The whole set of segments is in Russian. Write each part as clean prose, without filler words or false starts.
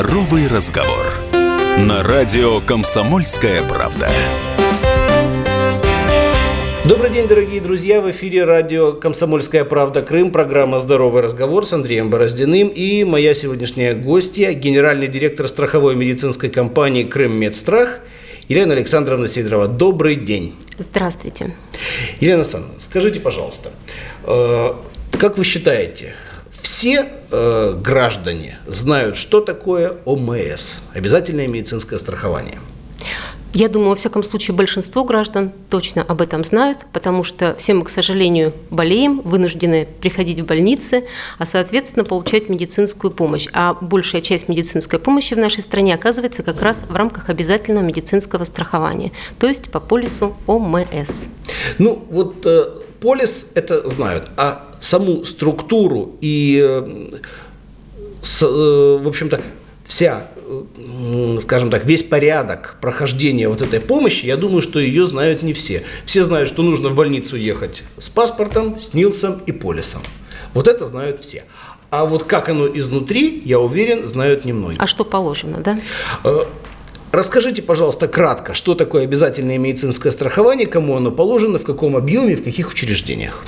Здоровый разговор. На радио «Комсомольская правда». Добрый день, дорогие друзья. В эфире радио «Комсомольская правда. Крым». Программа «Здоровый разговор» с Андреем Бороздиным. И моя сегодняшняя гостья, генеральный директор страховой медицинской компании «Крыммедстрах» Елена Александровна Сидорова. Добрый день. Здравствуйте. Елена Александровна, скажите, пожалуйста, как вы считаете, все граждане знают, что такое ОМС, обязательное медицинское страхование? Я думаю, во всяком случае, большинство граждан точно об этом знают, потому что все мы, к сожалению, болеем, вынуждены приходить в больницы, а, соответственно, получать медицинскую помощь. А большая часть медицинской помощи в нашей стране оказывается как раз в рамках обязательного медицинского страхования, то есть по полису ОМС. Ну, вот полис это знают, а саму структуру и, в общем-то, вся, скажем так, весь порядок прохождения вот этой помощи, я думаю, что ее знают не все. Все знают, что нужно в больницу ехать с паспортом, с НИЛСом и полисом. Вот это знают все. А вот как оно изнутри, я уверен, знают немногие. А что положено, да? Расскажите, пожалуйста, кратко, что такое обязательное медицинское страхование, кому оно положено, в каком объеме, в каких учреждениях?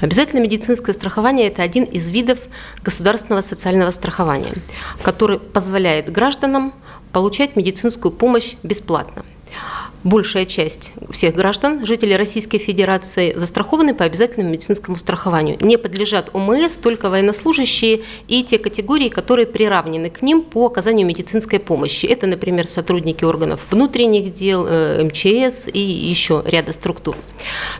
Обязательное медицинское страхование – это один из видов государственного социального страхования, который позволяет гражданам получать медицинскую помощь бесплатно. Большая часть всех граждан, жителей Российской Федерации, застрахованы по обязательному медицинскому страхованию. Не подлежат ОМС только военнослужащие и те категории, которые приравнены к ним по оказанию медицинской помощи. Это, например, сотрудники органов внутренних дел, МЧС и еще ряда структур.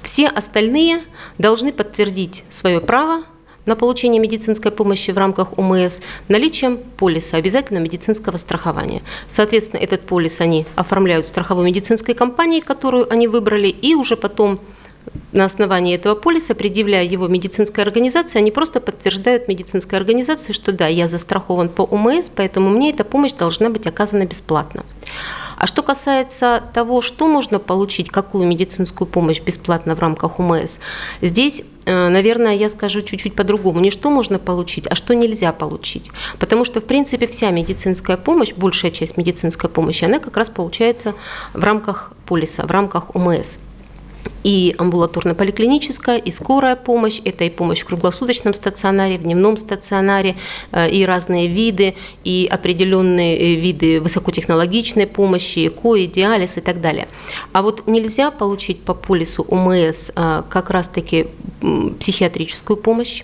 Все остальные должны подтвердить свое право на получение медицинской помощи в рамках ОМС наличием полиса обязательного медицинского страхования. Соответственно, этот полис они оформляют в страховой медицинской компании, которую они выбрали, и уже потом на основании этого полиса, предъявляя его медицинской организации, они просто подтверждают медицинской организации, что да, я застрахован по ОМС, поэтому мне эта помощь должна быть оказана бесплатно. А что касается того, что можно получить, какую медицинскую помощь бесплатно в рамках ОМС, здесь, наверное, я скажу чуть-чуть по-другому. Не что можно получить, а что нельзя получить. Потому что, в принципе, вся медицинская помощь, большая часть медицинской помощи, она как раз получается в рамках полиса, в рамках ОМС. И амбулаторно-поликлиническая, и скорая помощь, это и помощь в круглосуточном стационаре, в дневном стационаре, и разные виды, и определенные виды высокотехнологичной помощи, ЭКО, и диализ и так далее. А вот нельзя получить по полису ОМС как раз-таки психиатрическую помощь,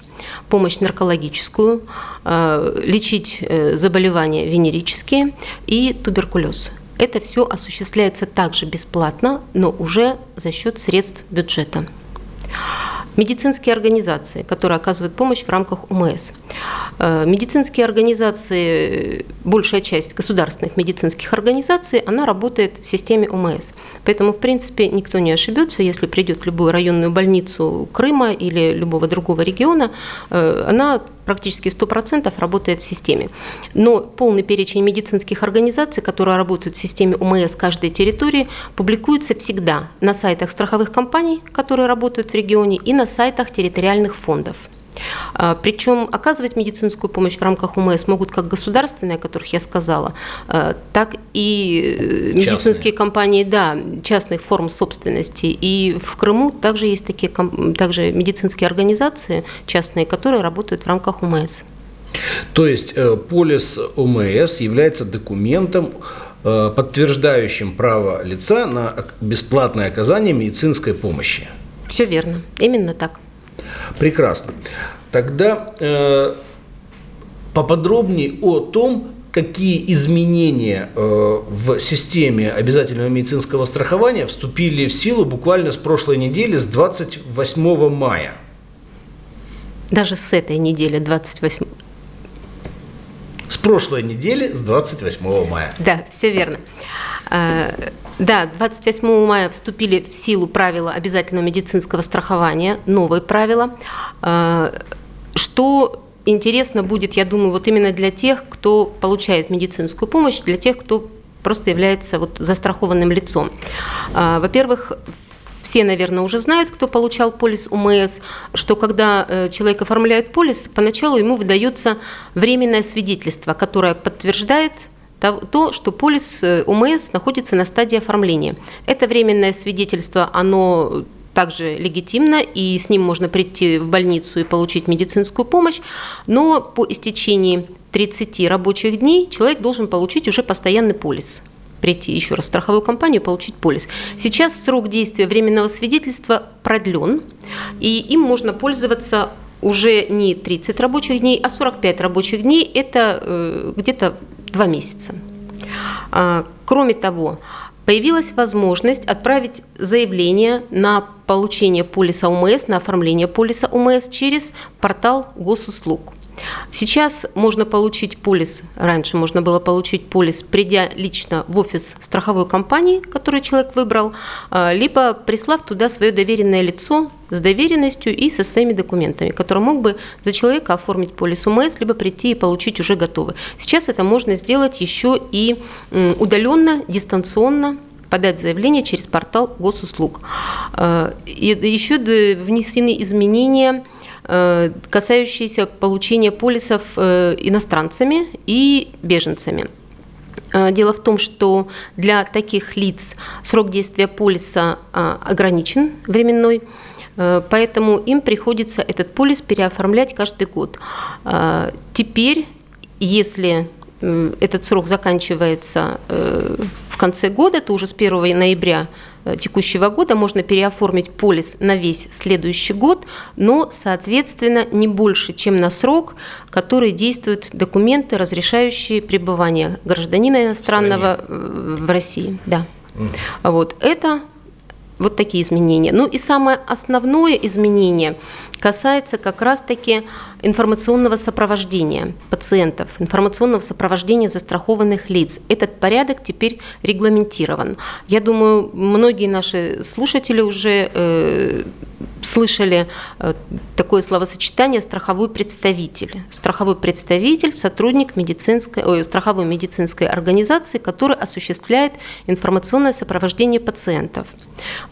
помощь наркологическую, лечить заболевания венерические и туберкулез. Это все осуществляется также бесплатно, но уже за счет средств бюджета. Медицинские организации, которые оказывают помощь в рамках ОМС. Медицинские организации, большая часть государственных медицинских организаций, она работает в системе ОМС. Поэтому, в принципе, никто не ошибется, если придет в любую районную больницу Крыма или любого другого региона, она практически 100% работает в системе. Но полный перечень медицинских организаций, которые работают в системе ОМС каждой территории, публикуется всегда на сайтах страховых компаний, которые работают в регионе, и на сайтах территориальных фондов. Причем оказывать медицинскую помощь в рамках ОМС могут как государственные, о которых я сказала, так и медицинские компании, да, частных форм собственности. И в Крыму также есть также медицинские организации частные, которые работают в рамках ОМС. То есть полис ОМС является документом, подтверждающим право лица на бесплатное оказание медицинской помощи. Все верно, именно так. Прекрасно. Тогда поподробнее о том, какие изменения в системе обязательного медицинского страхования вступили в силу буквально с прошлой недели, с 28 мая. Даже с этой недели, 28. С прошлой недели, с 28 мая. Да, все верно. Да, 28 мая вступили в силу правила обязательного медицинского страхования, новые правила. Что интересно будет, я думаю, вот именно для тех, кто получает медицинскую помощь, для тех, кто просто является вот застрахованным лицом. Во-первых, Все, наверное, уже знают, кто получал полис ОМС, что когда человек оформляет полис, поначалу ему выдается временное свидетельство, которое подтверждает то, что полис ОМС находится на стадии оформления. Это временное свидетельство, оно также легитимно, и с ним можно прийти в больницу и получить медицинскую помощь, но по истечении 30 рабочих дней человек должен получить уже постоянный полис. Прийти еще раз в страховую компанию и получить полис. Сейчас срок действия временного свидетельства продлен, и им можно пользоваться уже не 30 рабочих дней, а 45 рабочих дней. Это где-то 2 месяца. Кроме того, появилась возможность отправить заявление на получение полиса ОМС, на оформление полиса ОМС через портал госуслуг. Сейчас можно получить полис, раньше можно было получить полис, придя лично в офис страховой компании, которую человек выбрал, либо прислав туда свое доверенное лицо с доверенностью и со своими документами, который мог бы за человека оформить полис ОМС, либо прийти и получить уже готовый. Сейчас это можно сделать еще и удаленно, дистанционно, подать заявление через портал госуслуг. И еще внесены изменения, касающиеся получения полисов иностранцами и беженцами. Дело в том, что для таких лиц срок действия полиса ограничен временной, поэтому им приходится этот полис переоформлять каждый год. Теперь, если этот срок заканчивается в конце года, то уже с 1 ноября текущего года можно переоформить полис на весь следующий год, но, соответственно, не больше, чем на срок, который действуют документы, разрешающие пребывание гражданина иностранного в России. Да. Вот это вот такие изменения. Ну и самое основное изменение касается как раз-таки информационного сопровождения пациентов, информационного сопровождения застрахованных лиц. Этот порядок теперь регламентирован. Я думаю, многие наши слушатели уже слышали такое словосочетание «страховой представитель». Страховой представитель – сотрудник страховой медицинской организации, который осуществляет информационное сопровождение пациентов.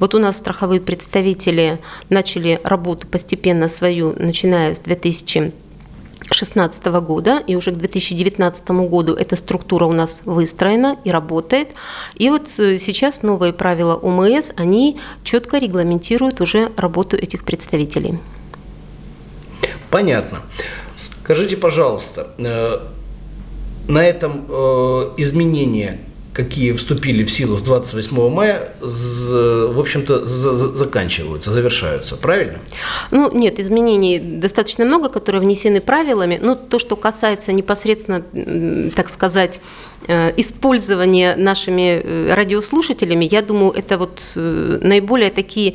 Вот у нас страховые представители начали работу постепенно свою, начиная с 2016 года, и уже к 2019 году эта структура у нас выстроена и работает. И вот сейчас новые правила ОМС, они четко регламентируют уже работу этих представителей. Понятно. Скажите, пожалуйста, на этом изменения, какие вступили в силу с 28 мая, в общем-то, заканчиваются, завершаются, правильно? Ну, нет, изменений достаточно много, которые внесены правилами. Но то, что касается непосредственно, так сказать, использование нашими радиослушателями, я думаю, это вот наиболее такие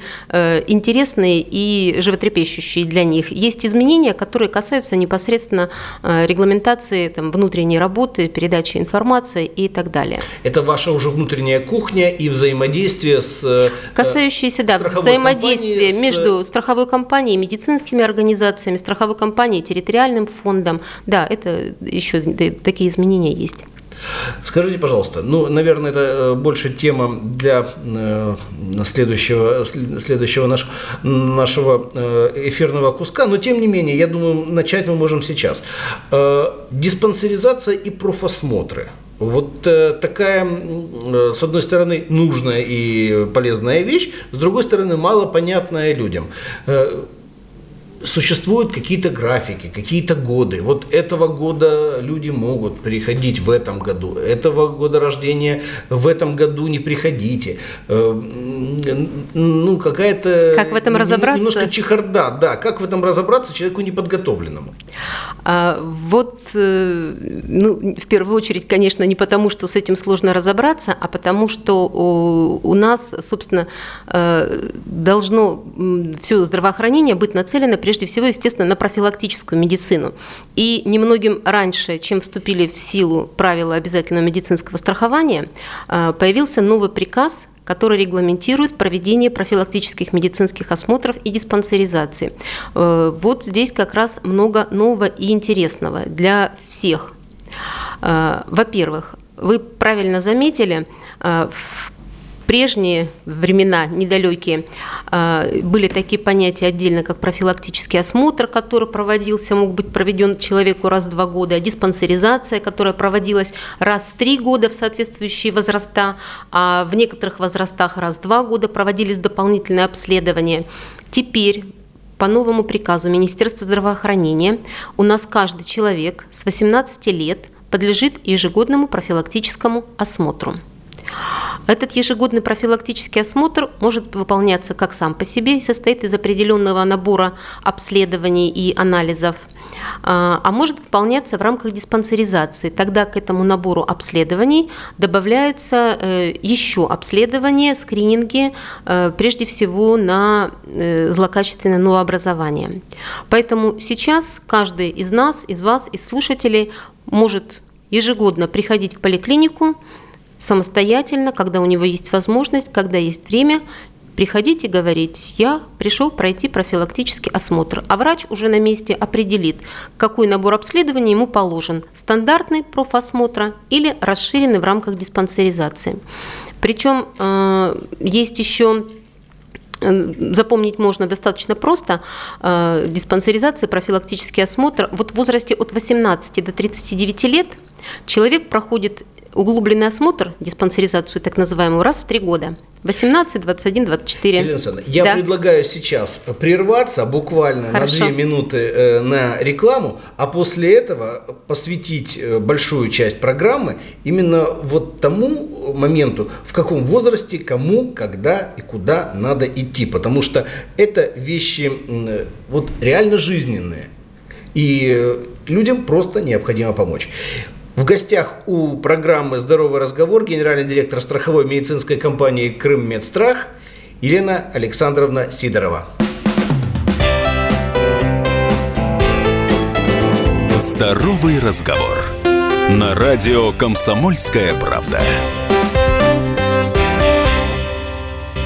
интересные и животрепещущие для них. Есть изменения, которые касаются непосредственно регламентации там, внутренней работы, передачи информации и так далее. Это ваша уже внутренняя кухня и взаимодействие с касающиеся, да, взаимодействие между страховой компанией, медицинскими организациями, страховой компанией, территориальным фондом. Да, это еще такие изменения есть. Скажите, пожалуйста, ну, наверное, это больше тема для следующего нашего эфирного куска, но тем не менее, я думаю, начать мы можем сейчас. Диспансеризация и профосмотры. Вот такая, с одной стороны, нужная и полезная вещь, с другой стороны, мало понятная людям. Существуют какие-то графики, какие-то годы. Вот этого года люди могут приходить в этом году, этого года рождения в этом году не приходите. Ну, какая-то... Как в этом разобраться? Немножко чехарда, да. Как в этом разобраться человеку неподготовленному? Вот, ну, в первую очередь, конечно, не потому, что с этим сложно разобраться, а потому, что у нас, собственно, должно все здравоохранение быть нацелено прежде всего, естественно, на профилактическую медицину. И немногим раньше, чем вступили в силу правила обязательного медицинского страхования, появился новый приказ, который регламентирует проведение профилактических медицинских осмотров и диспансеризации. Вот здесь как раз много нового и интересного для всех. Во-первых, вы правильно заметили, в прежние времена, недалекие, были такие понятия отдельно, как профилактический осмотр, который проводился, мог быть проведен человеку раз в 2 года, диспансеризация, которая проводилась раз в 3 года в соответствующие возраста, а в некоторых возрастах раз в 2 года проводились дополнительные обследования. Теперь по новому приказу Министерства здравоохранения у нас каждый человек с 18 лет подлежит ежегодному профилактическому осмотру. Этот ежегодный профилактический осмотр может выполняться как сам по себе и состоит из определенного набора обследований и анализов, а может выполняться в рамках диспансеризации. Тогда к этому набору обследований добавляются еще обследования, скрининги, прежде всего на злокачественное новообразование. Поэтому сейчас каждый из нас, из вас, из слушателей может ежегодно приходить в поликлинику самостоятельно, когда у него есть возможность, когда есть время, приходить и говорить: я пришел пройти профилактический осмотр. А врач уже на месте определит, какой набор обследований ему положен: стандартный профосмотра или расширенный в рамках диспансеризации. Причем есть еще, запомнить можно достаточно просто, диспансеризация, профилактический осмотр. Вот в возрасте от 18 до 39 лет человек проходит углубленный осмотр, диспансеризацию так называемую, раз в 3 года. 18, 21, 24. Елена Александровна, я предлагаю сейчас прерваться буквально на 2 минуты на рекламу, а после этого посвятить большую часть программы именно вот тому моменту, в каком возрасте, кому, когда и куда надо идти. Потому что это вещи вот реально жизненные, и людям просто необходимо помочь. В гостях у программы «Здоровый разговор» генеральный директор страховой медицинской компании «Крыммедстрах» Елена Александровна Сидорова. «Здоровый разговор» на радио «Комсомольская правда».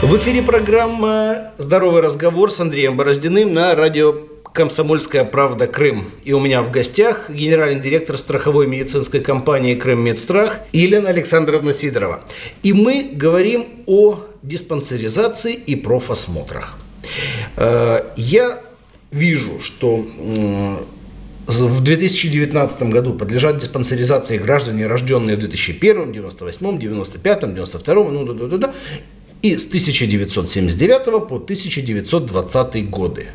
В эфире программа «Здоровый разговор» с Андреем Бороздиным на радио «Комсомольская правда. Крым». И у меня в гостях генеральный директор страховой медицинской компании «Крыммедстрах» Елена Александровна Сидорова. И мы говорим о диспансеризации и профосмотрах. Я вижу, что в 2019 году подлежат диспансеризации граждане, рожденные в 2001, 98, 95, 92, и с 1979 по 1920 годы.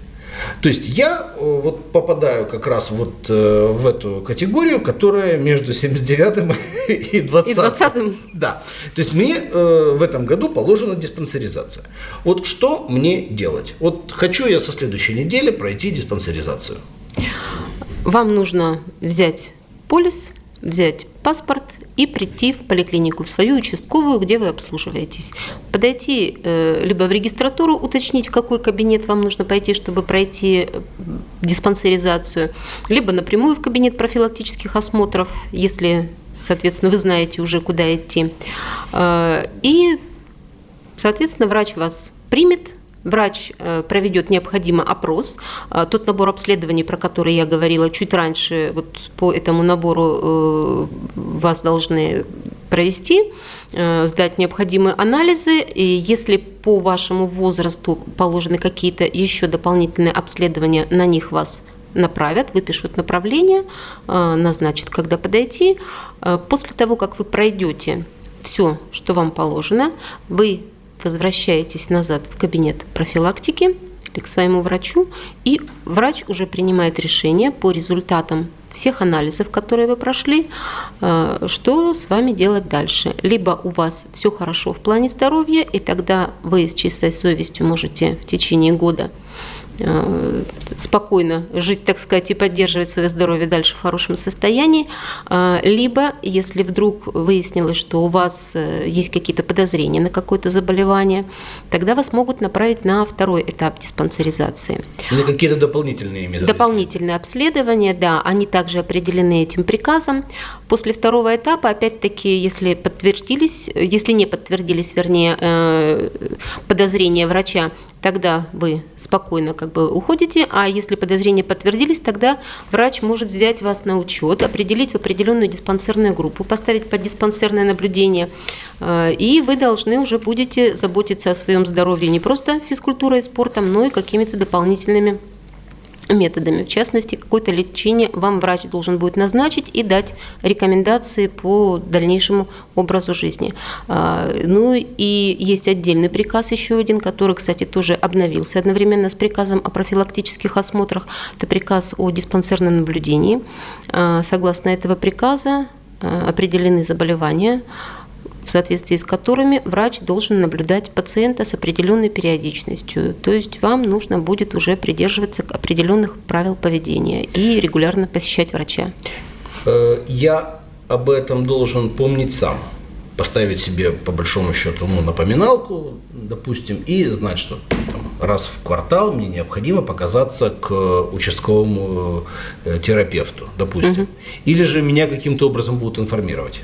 То есть я вот попадаю как раз вот в эту категорию, которая между 79-м и 20-м. Да. То есть мне в этом году положена диспансеризация. Вот что мне делать? Вот хочу я со следующей недели пройти диспансеризацию. Вам нужно взять полис, взять паспорт и прийти в поликлинику, в свою участковую, где вы обслуживаетесь. Подойти либо в регистратуру, уточнить, в какой кабинет вам нужно пойти, чтобы пройти диспансеризацию, либо напрямую в кабинет профилактических осмотров, если, соответственно, вы знаете уже, куда идти. И, соответственно, врач вас примет. Врач проведет необходимый опрос. Тот набор обследований, про который я говорила чуть раньше, вот по этому набору вас должны провести, сдать необходимые анализы. И если по вашему возрасту положены какие-то еще дополнительные обследования, на них вас направят, выпишут направление, назначат, когда подойти. После того, как вы пройдете все, что вам положено, вы возвращаетесь назад в кабинет профилактики или к своему врачу, и врач уже принимает решение по результатам всех анализов, которые вы прошли, что с вами делать дальше. Либо у вас все хорошо в плане здоровья, и тогда вы с чистой совестью можете в течение года спокойно жить, так сказать, и поддерживать свое здоровье дальше в хорошем состоянии. Либо, если вдруг выяснилось, что у вас есть какие-то подозрения на какое-то заболевание, тогда вас могут направить на 2-й этап диспансеризации. На какие-то дополнительные методы? Дополнительные обследования, да, они также определены этим приказом. После 2-го этапа, опять-таки, если не подтвердились, вернее, подозрения врача, тогда вы спокойно уходите, а если подозрения подтвердились, тогда врач может взять вас на учет, определить в определенную диспансерную группу, поставить под диспансерное наблюдение, и вы должны уже будете заботиться о своем здоровье не просто физкультурой и спортом, но и какими-то дополнительными методами. В частности, какое-то лечение вам врач должен будет назначить и дать рекомендации по дальнейшему образу жизни. Ну и есть отдельный приказ еще один, который, кстати, тоже обновился одновременно с приказом о профилактических осмотрах. Это приказ о диспансерном наблюдении. Согласно этого приказа определены заболевания, в соответствии с которыми врач должен наблюдать пациента с определенной периодичностью. То есть вам нужно будет уже придерживаться определенных правил поведения и регулярно посещать врача. Я об этом должен помнить сам, поставить себе по большому счету напоминалку, допустим, и знать, что раз в квартал мне необходимо показаться к участковому терапевту, допустим. Угу. Или же меня каким-то образом будут информировать.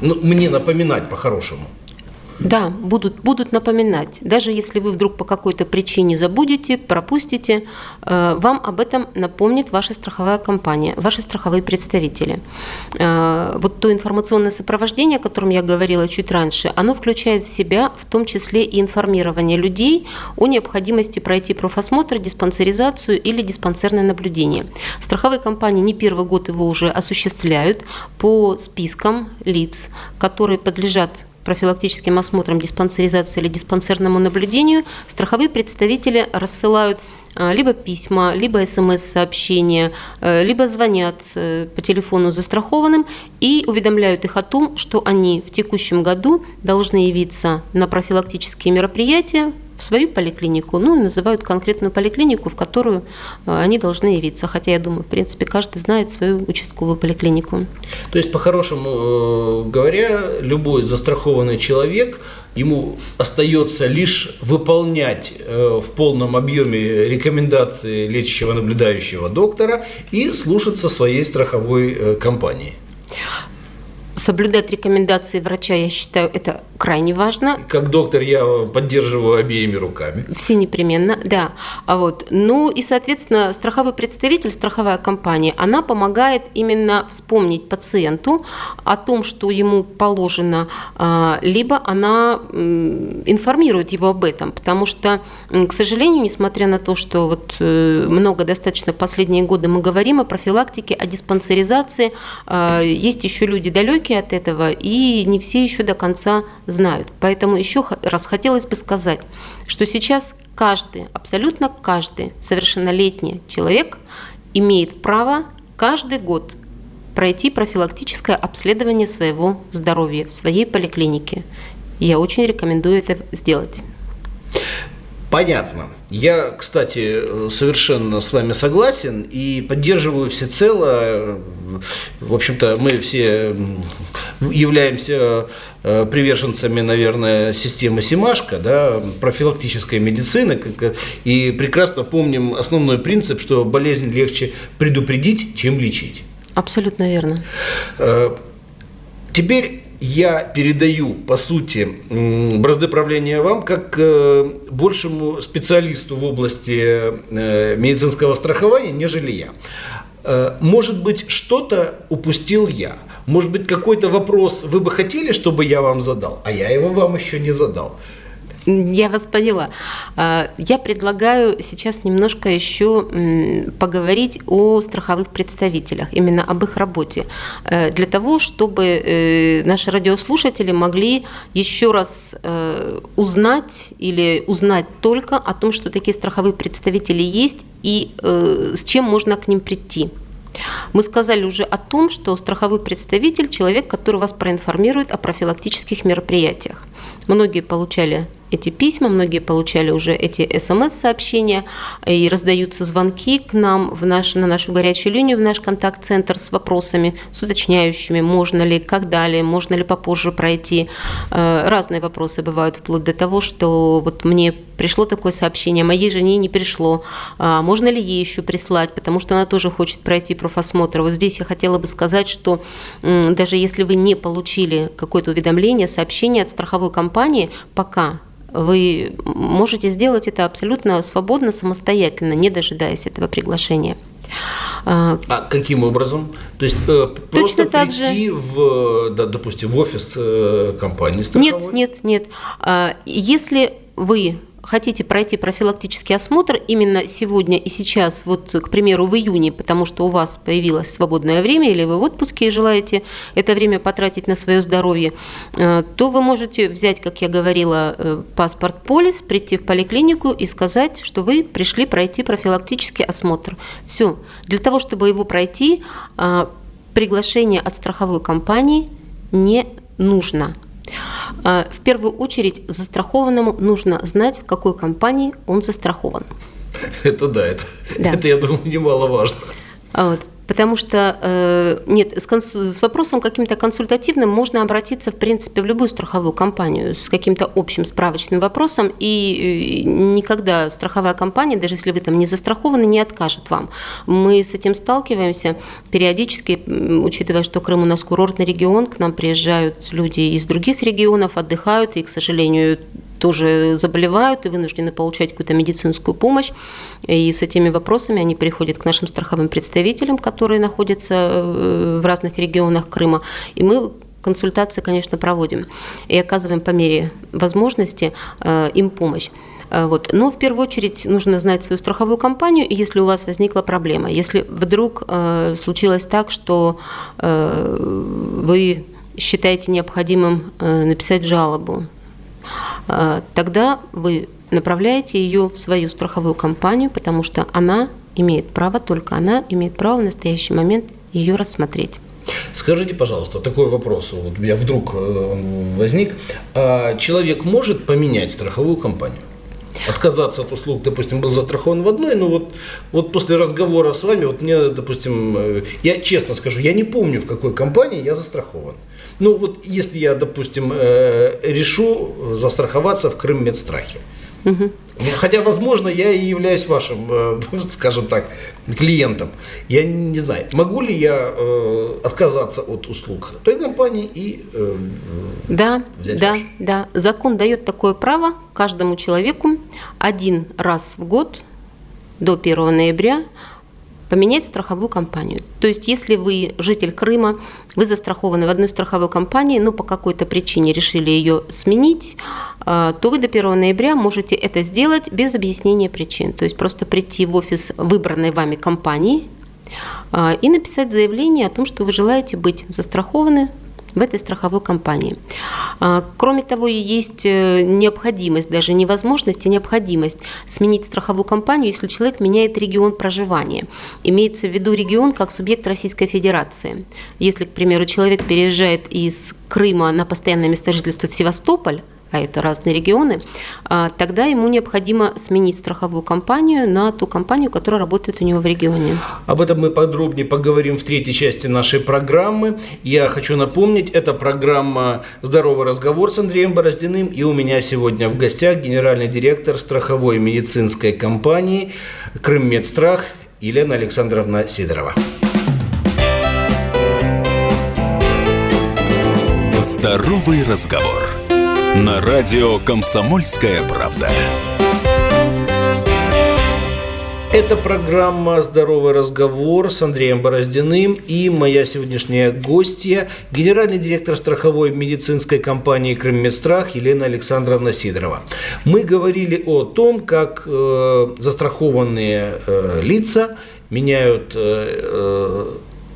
Мне напоминать по-хорошему. Да, будут напоминать. Даже если вы вдруг по какой-то причине забудете, пропустите, вам об этом напомнит ваша страховая компания, ваши страховые представители. Вот то информационное сопровождение, о котором я говорила чуть раньше, оно включает в себя в том числе и информирование людей о необходимости пройти профосмотр, диспансеризацию или диспансерное наблюдение. Страховые компании не первый год его уже осуществляют по спискам лиц, которые подлежат профилактическим осмотром, диспансеризации или диспансерному наблюдению, страховые представители рассылают либо письма, либо смс-сообщения, либо звонят по телефону застрахованным и уведомляют их о том, что они в текущем году должны явиться на профилактические мероприятия в свою поликлинику, называют конкретную поликлинику, в которую они должны явиться. Хотя, я думаю, в принципе, каждый знает свою участковую поликлинику. То есть, по-хорошему говоря, любой застрахованный человек, ему остается лишь выполнять в полном объеме рекомендации лечащего наблюдающего доктора и слушаться своей страховой компании. Соблюдать рекомендации врача, я считаю, это крайне важно. Как доктор я поддерживаю обеими руками. Все непременно, да. И, соответственно, страховой представитель, страховая компания, она помогает именно вспомнить пациенту о том, что ему положено, либо она информирует его об этом. Потому что, к сожалению, несмотря на то, что много достаточно в последние годы мы говорим о профилактике, о диспансеризации, есть еще люди далекие от этого, и не все еще до конца знают. Поэтому еще раз хотелось бы сказать, что сейчас каждый, абсолютно каждый совершеннолетний человек имеет право каждый год пройти профилактическое обследование своего здоровья в своей поликлинике. И я очень рекомендую это сделать. Понятно. Я, кстати, совершенно с вами согласен и поддерживаю всецело. В общем-то, мы все являемся приверженцами, наверное, системы Семашко, профилактической медицины, и прекрасно помним основной принцип, что болезнь легче предупредить, чем лечить. Абсолютно верно. Теперь я передаю, по сути, бразды правления вам, как большему специалисту в области медицинского страхования, нежели я. Может быть, что-то упустил я? Может быть, какой-то вопрос вы бы хотели, чтобы я вам задал, а я его вам еще не задал? Я вас поняла. Я предлагаю сейчас немножко еще поговорить о страховых представителях, именно об их работе, для того, чтобы наши радиослушатели могли еще раз узнать или узнать только о том, что такие страховые представители есть и с чем можно к ним прийти. Мы сказали уже о том, что страховой представитель – человек, который вас проинформирует о профилактических мероприятиях. Многие получали эти письма, многие получали уже эти СМС-сообщения, и раздаются звонки к нам на нашу горячую линию, в наш контакт-центр с вопросами, с уточняющими, можно ли, как далее, можно ли попозже пройти. Разные вопросы бывают, вплоть до того, что мне пришло такое сообщение, моей жене не пришло, можно ли ей еще прислать, потому что она тоже хочет пройти профосмотр. Здесь я хотела бы сказать, что даже если вы не получили какое-то уведомление, сообщение от страховой компании, пока Вы можете сделать это абсолютно свободно, самостоятельно, не дожидаясь этого приглашения. А каким образом? То есть просто прийти, допустим, в офис компании страховой? Нет. Если вы хотите пройти профилактический осмотр именно сегодня и сейчас, вот, к примеру, в июне, потому что у вас появилось свободное время или вы в отпуске и желаете это время потратить на свое здоровье, то вы можете взять, как я говорила, паспорт-полис, прийти в поликлинику и сказать, что вы пришли пройти профилактический осмотр. Все. Для того, чтобы его пройти, приглашение от страховой компании не нужно. В первую очередь застрахованному нужно знать, в какой компании он застрахован. Это, я думаю, немаловажно. Вот, потому что с вопросом каким-то консультативным можно обратиться, в принципе, в любую страховую компанию с каким-то общим справочным вопросом, и никогда страховая компания, даже если вы там не застрахованы, не откажет вам. Мы с этим сталкиваемся периодически, учитывая, что Крым у нас курортный регион, к нам приезжают люди из других регионов, отдыхают и, к сожалению, тоже заболевают и вынуждены получать какую-то медицинскую помощь. И с этими вопросами они приходят к нашим страховым представителям, которые находятся в разных регионах Крыма. И мы консультации, конечно, проводим и оказываем по мере возможности им помощь. Вот. Но в первую очередь нужно знать свою страховую компанию, и если у вас возникла проблема, если вдруг случилось так, что вы считаете необходимым написать жалобу, тогда вы направляете ее в свою страховую компанию, потому что она имеет право, только она имеет право в настоящий момент ее рассмотреть. Скажите, пожалуйста, такой вопрос вот у меня вдруг возник. Человек может поменять страховую компанию? Отказаться от услуг, допустим, был застрахован в одной, но вот после разговора с вами, вот мне, допустим, я честно скажу, я не помню, в какой компании я застрахован. Ну вот если я, допустим, решу застраховаться в Крыммедстрахе, угу. Хотя, возможно, я и являюсь вашим, скажем так, клиентом, я не знаю, могу ли я отказаться от услуг той компании и взять вашу? Да. Закон дает такое право каждому человеку один раз в год до 1 ноября поменять страховую компанию. То есть, если вы житель Крыма, вы застрахованы в одной страховой компании, но по какой-то причине решили ее сменить, то вы до 1 ноября можете это сделать без объяснения причин. То есть, просто прийти в офис выбранной вами компании и написать заявление о том, что вы желаете быть застрахованы в этой страховой компании. Кроме того, есть необходимость, даже не возможность, а необходимость сменить страховую компанию, если человек меняет регион проживания. Имеется в виду регион как субъект Российской Федерации. Если, к примеру, человек переезжает из Крыма на постоянное место жительства в Севастополь, а это разные регионы, тогда ему необходимо сменить страховую компанию на ту компанию, которая работает у него в регионе. Об этом мы подробнее поговорим в третьей части нашей программы. Я хочу напомнить, это программа «Здоровый разговор» с Андреем Бороздиным, и у меня сегодня в гостях генеральный директор страховой медицинской компании «Крыммедстрах» Елена Александровна Сидорова. «Здоровый разговор» на радио «Комсомольская правда». Это программа «Здоровый разговор» с Андреем Бороздиным, и моя сегодняшняя гостья – генеральный директор страховой медицинской компании «Крыммедстрах» Елена Александровна Сидорова. Мы говорили о том, как застрахованные лица меняют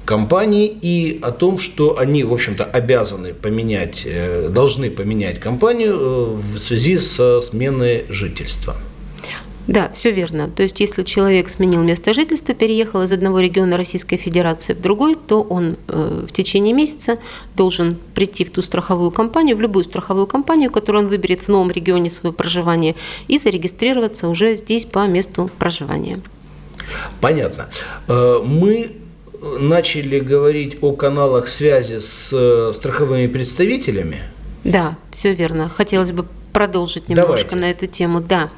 компании и о том, что они, в общем-то, должны поменять компанию в связи со сменой жительства. Да, все верно. То есть, если человек сменил место жительства, переехал из одного региона Российской Федерации в другой, то он в течение месяца должен прийти в ту страховую компанию, в любую страховую компанию, которую он выберет в новом регионе своего проживания, и зарегистрироваться уже здесь по месту проживания. Понятно. Мы начали говорить о каналах связи с страховыми представителями. Да, все верно. Хотелось бы продолжить немножко на эту тему. Да.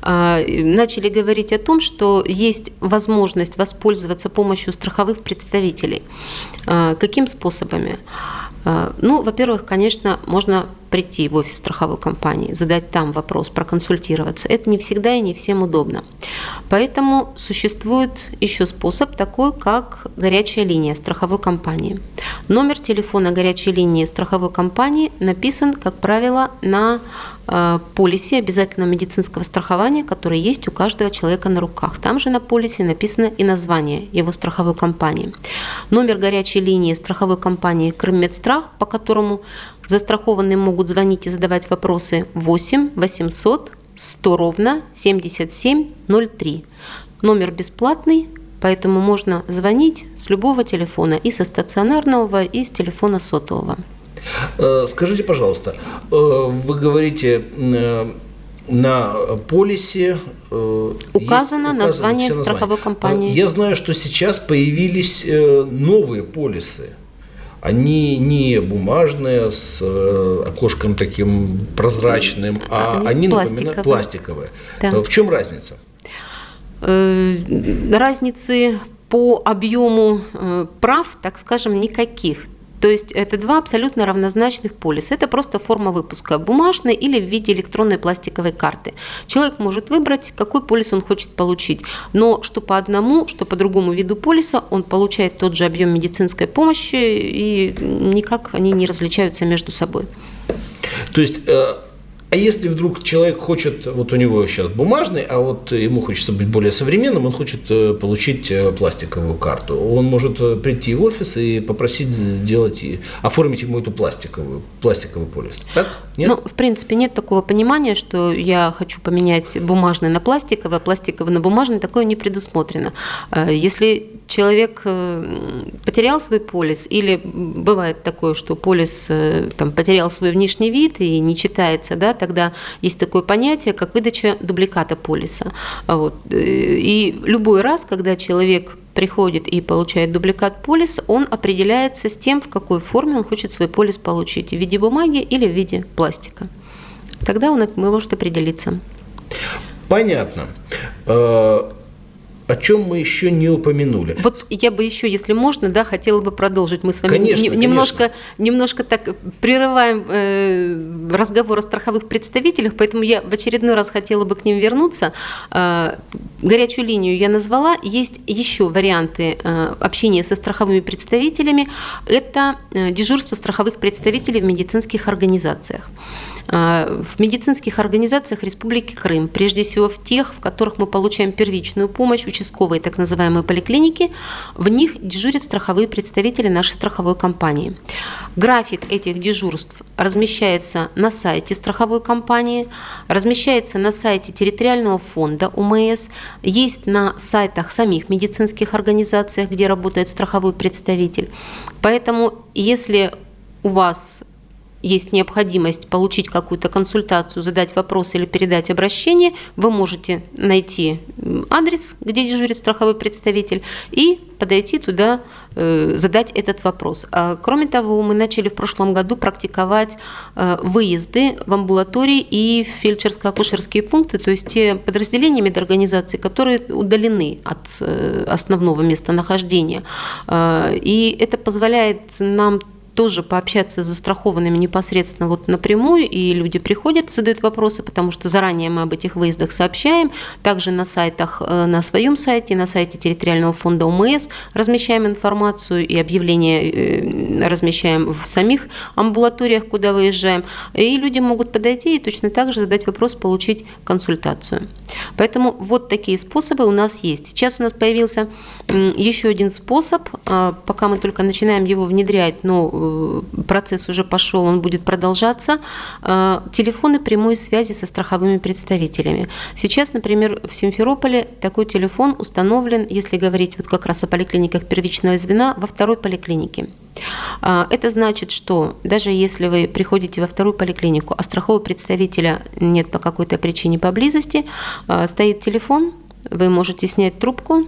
Начали говорить о том, что есть возможность воспользоваться помощью страховых представителей. Каким способами? Ну, во-первых, конечно, можно прийти в офис страховой компании, задать там вопрос, проконсультироваться. Это не всегда и не всем удобно. Поэтому существует еще способ такой, как горячая линия страховой компании. Номер телефона горячей линии страховой компании написан, как правило, на полисе обязательного медицинского страхования, который есть у каждого человека на руках. Там же на полисе написано и название его страховой компании. Номер горячей линии страховой компании «Крыммедстрах», по которому застрахованные могут звонить и задавать вопросы, 8 800 100 ровно 7703. Номер бесплатный, поэтому можно звонить с любого телефона, и со стационарного, и с телефона сотового. Скажите, пожалуйста, вы говорите, на полисе указано название страховой компании. Я знаю, что сейчас появились новые полисы. Они не бумажные, с окошком таким прозрачным, а они напоминают пластиковые. Да. В чем разница? Разницы по объему прав, так скажем, никаких. То есть это два абсолютно равнозначных полиса. Это просто форма выпуска, бумажной или в виде электронной пластиковой карты. Человек может выбрать, какой полис он хочет получить. Но что по одному, что по другому виду полиса, он получает тот же объем медицинской помощи, и никак они не различаются между собой. То есть, а если вдруг человек хочет, вот у него сейчас бумажный, а вот ему хочется быть более современным, он хочет получить пластиковую карту, он может прийти в офис и попросить сделать, оформить ему эту пластиковый полис, так? Нет? Ну, в принципе, нет такого понимания, что я хочу поменять бумажный на пластиковый, а пластиковый на бумажный, такое не предусмотрено. Если человек потерял свой полис, или бывает такое, что полис там потерял свой внешний вид и не читается, да, тогда есть такое понятие, как выдача дубликата полиса. Вот. И любой раз, когда человек приходит и получает дубликат полиса, он определяется с тем, в какой форме он хочет свой полис получить, в виде бумаги или в виде пластика. Тогда он может определиться. Понятно. О чем мы еще не упомянули? Вот я бы еще, если можно, да, хотела бы продолжить. Мы с вами немножко так прерываем разговор о страховых представителях, поэтому я в очередной раз хотела бы к ним вернуться. Горячую линию я назвала. Есть еще варианты общения со страховыми представителями. Это дежурство страховых представителей в медицинских организациях. В медицинских организациях Республики Крым, прежде всего в тех, в которых мы получаем первичную помощь, участковые так называемые поликлиники, в них дежурят страховые представители нашей страховой компании. График этих дежурств размещается на сайте страховой компании, размещается на сайте территориального фонда ОМС, есть на сайтах самих медицинских организаций, где работает страховой представитель. Поэтому, если у вас есть необходимость получить какую-то консультацию, задать вопрос или передать обращение, вы можете найти адрес, где дежурит страховой представитель, и подойти туда, задать этот вопрос. Кроме того, мы начали в прошлом году практиковать выезды в амбулатории и в фельдшерско-акушерские пункты, то есть те подразделения медорганизации, которые удалены от основного местонахождения. И это позволяет нам тоже пообщаться с застрахованными непосредственно вот напрямую, и люди приходят, задают вопросы, потому что заранее мы об этих выездах сообщаем. Также на сайтах, на своем сайте, на сайте территориального фонда ОМС размещаем информацию и объявления размещаем в самих амбулаториях, куда выезжаем. И люди могут подойти и точно так же задать вопрос, получить консультацию. Поэтому вот такие способы у нас есть. Сейчас у нас появился еще один способ, пока мы только начинаем его внедрять, но процесс уже пошел, он будет продолжаться. Телефоны прямой связи со страховыми представителями. Сейчас, например, в Симферополе такой телефон установлен, если говорить вот как раз о поликлиниках первичного звена, во второй поликлинике. Это значит, что даже если вы приходите во вторую поликлинику, а страхового представителя нет по какой-то причине поблизости, стоит телефон, вы можете снять трубку,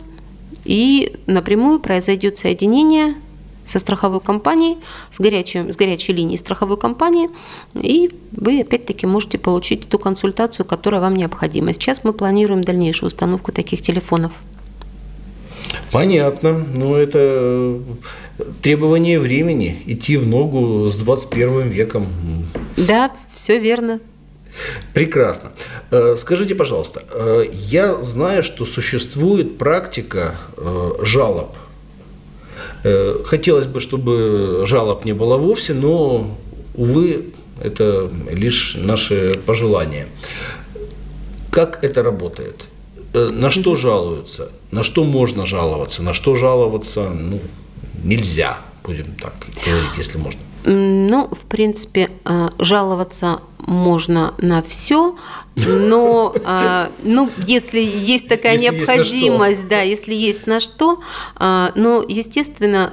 и напрямую произойдет соединение со страховой компанией, с горячей линией страховой компании, и вы опять-таки можете получить ту консультацию, которая вам необходима. Сейчас мы планируем дальнейшую установку таких телефонов. Понятно, но это требование времени, идти в ногу с 21 веком. Да, все верно. Прекрасно. Скажите, пожалуйста, я знаю, что существует практика жалоб. Хотелось бы, чтобы жалоб не было вовсе, но, увы, это лишь наши пожелания. Как это работает? На что жалуются? На что можно жаловаться? На что жаловаться нельзя, будем так говорить, если можно. Ну, в принципе, жаловаться можно на все, но если есть такая необходимость, да, если есть на что, но, естественно,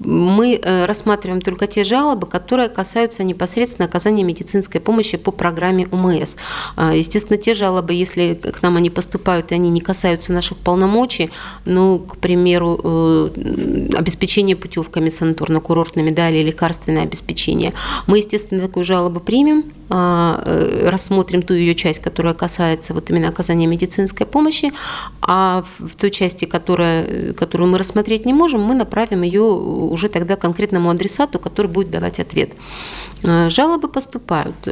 мы рассматриваем только те жалобы, которые касаются непосредственно оказания медицинской помощи по программе ОМС. Естественно, те жалобы, если к нам они поступают, и они не касаются наших полномочий, к примеру, обеспечения путевками санаторно-курортными, да, или лекарственное обеспечение, мы, естественно, такую жалобу примем, рассмотрим ту ее часть, которая касается вот именно оказания медицинской помощи, а в той части, которую мы рассмотреть не можем, мы направим ее уже тогда конкретному адресату, который будет давать ответ. Жалобы поступают,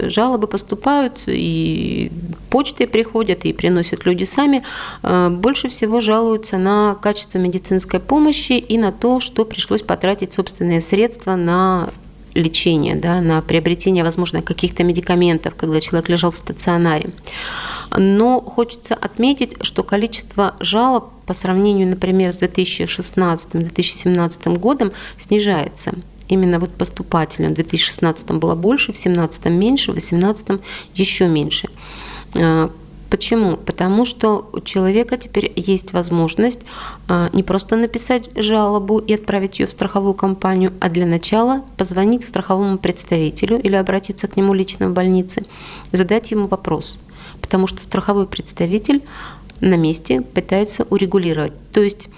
и почтой приходят, и приносят люди сами. Больше всего жалуются на качество медицинской помощи и на то, что пришлось потратить собственные средства на лечение, да, на приобретение, возможно, каких-то медикаментов, когда человек лежал в стационаре. Но хочется отметить, что количество жалоб по сравнению, например, с 2016-2017 годом снижается. Именно вот поступательно. В 2016 было больше, в 2017 меньше, в 2018 еще меньше. Почему? Потому что у человека теперь есть возможность не просто написать жалобу и отправить ее в страховую компанию, а для начала позвонить страховому представителю или обратиться к нему лично в больнице, задать ему вопрос. Потому что страховой представитель на месте пытается урегулировать. То есть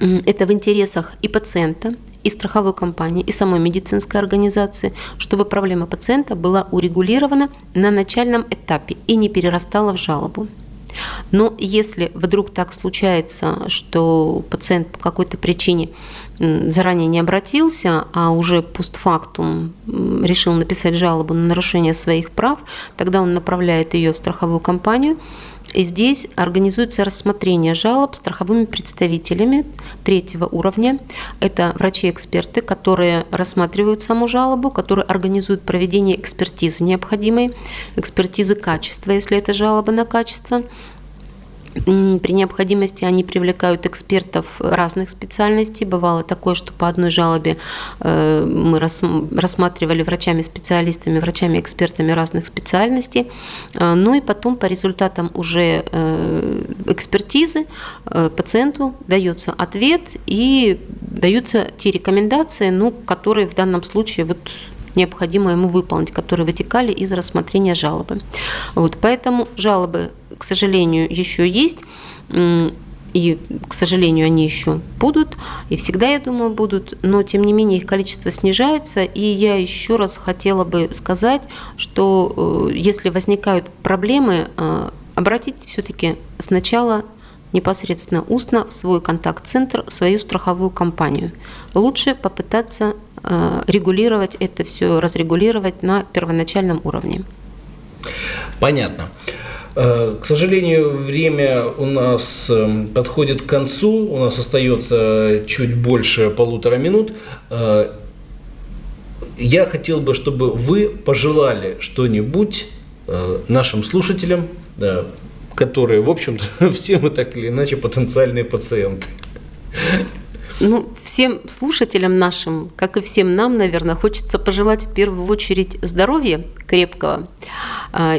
это в интересах и пациента, и страховой компании, и самой медицинской организации, чтобы проблема пациента была урегулирована на начальном этапе и не перерастала в жалобу. Но если вдруг так случается, что пациент по какой-то причине заранее не обратился, а уже постфактум решил написать жалобу на нарушение своих прав, тогда он направляет ее в страховую компанию, и здесь организуется рассмотрение жалоб страховыми представителями третьего уровня. Это врачи-эксперты, которые рассматривают саму жалобу, которые организуют проведение экспертизы необходимой, экспертизы качества, если это жалоба на качество. При необходимости они привлекают экспертов разных специальностей. Бывало такое, что по одной жалобе мы рассматривали врачами-специалистами, врачами-экспертами разных специальностей. Ну и потом по результатам уже экспертизы пациенту дается ответ и даются те рекомендации, которые в данном случае необходимо ему выполнить, которые вытекали из рассмотрения жалобы. Поэтому жалобы, к сожалению, еще есть, и, к сожалению, они еще будут, и всегда, я думаю, будут, но, тем не менее, их количество снижается, и я еще раз хотела бы сказать, что если возникают проблемы, обратитесь все-таки сначала непосредственно устно в свой контакт-центр, в свою страховую компанию. Лучше попытаться регулировать это все, разрегулировать на первоначальном уровне. Понятно. К сожалению, время у нас подходит к концу, у нас остается чуть больше 1,5 минут. Я хотел бы, чтобы вы пожелали что-нибудь нашим слушателям, которые, в общем-то, все мы так или иначе потенциальные пациенты. Всем слушателям нашим, как и всем нам, наверное, хочется пожелать в первую очередь здоровья крепкого.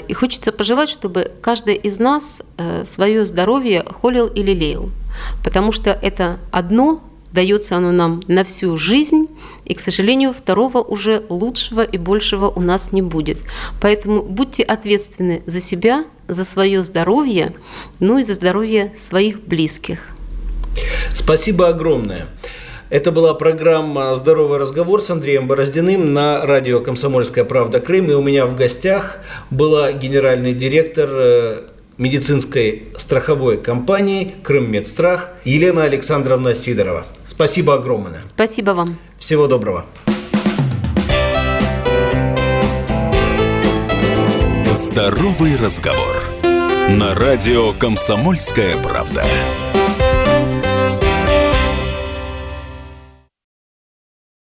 И хочется пожелать, чтобы каждый из нас свое здоровье холил и лелеял. Потому что это одно, дается оно нам на всю жизнь, и, к сожалению, второго уже лучшего и большего у нас не будет. Поэтому будьте ответственны за себя, за свое здоровье, и за здоровье своих близких. Спасибо огромное. Это была программа «Здоровый разговор» с Андреем Бороздиным на радио «Комсомольская правда. Крым». И у меня в гостях была генеральный директор медицинской страховой компании «Крыммедстрах» Елена Александровна Сидорова. Спасибо огромное. Спасибо вам. Всего доброго. Здоровый разговор. На радио «Комсомольская правда».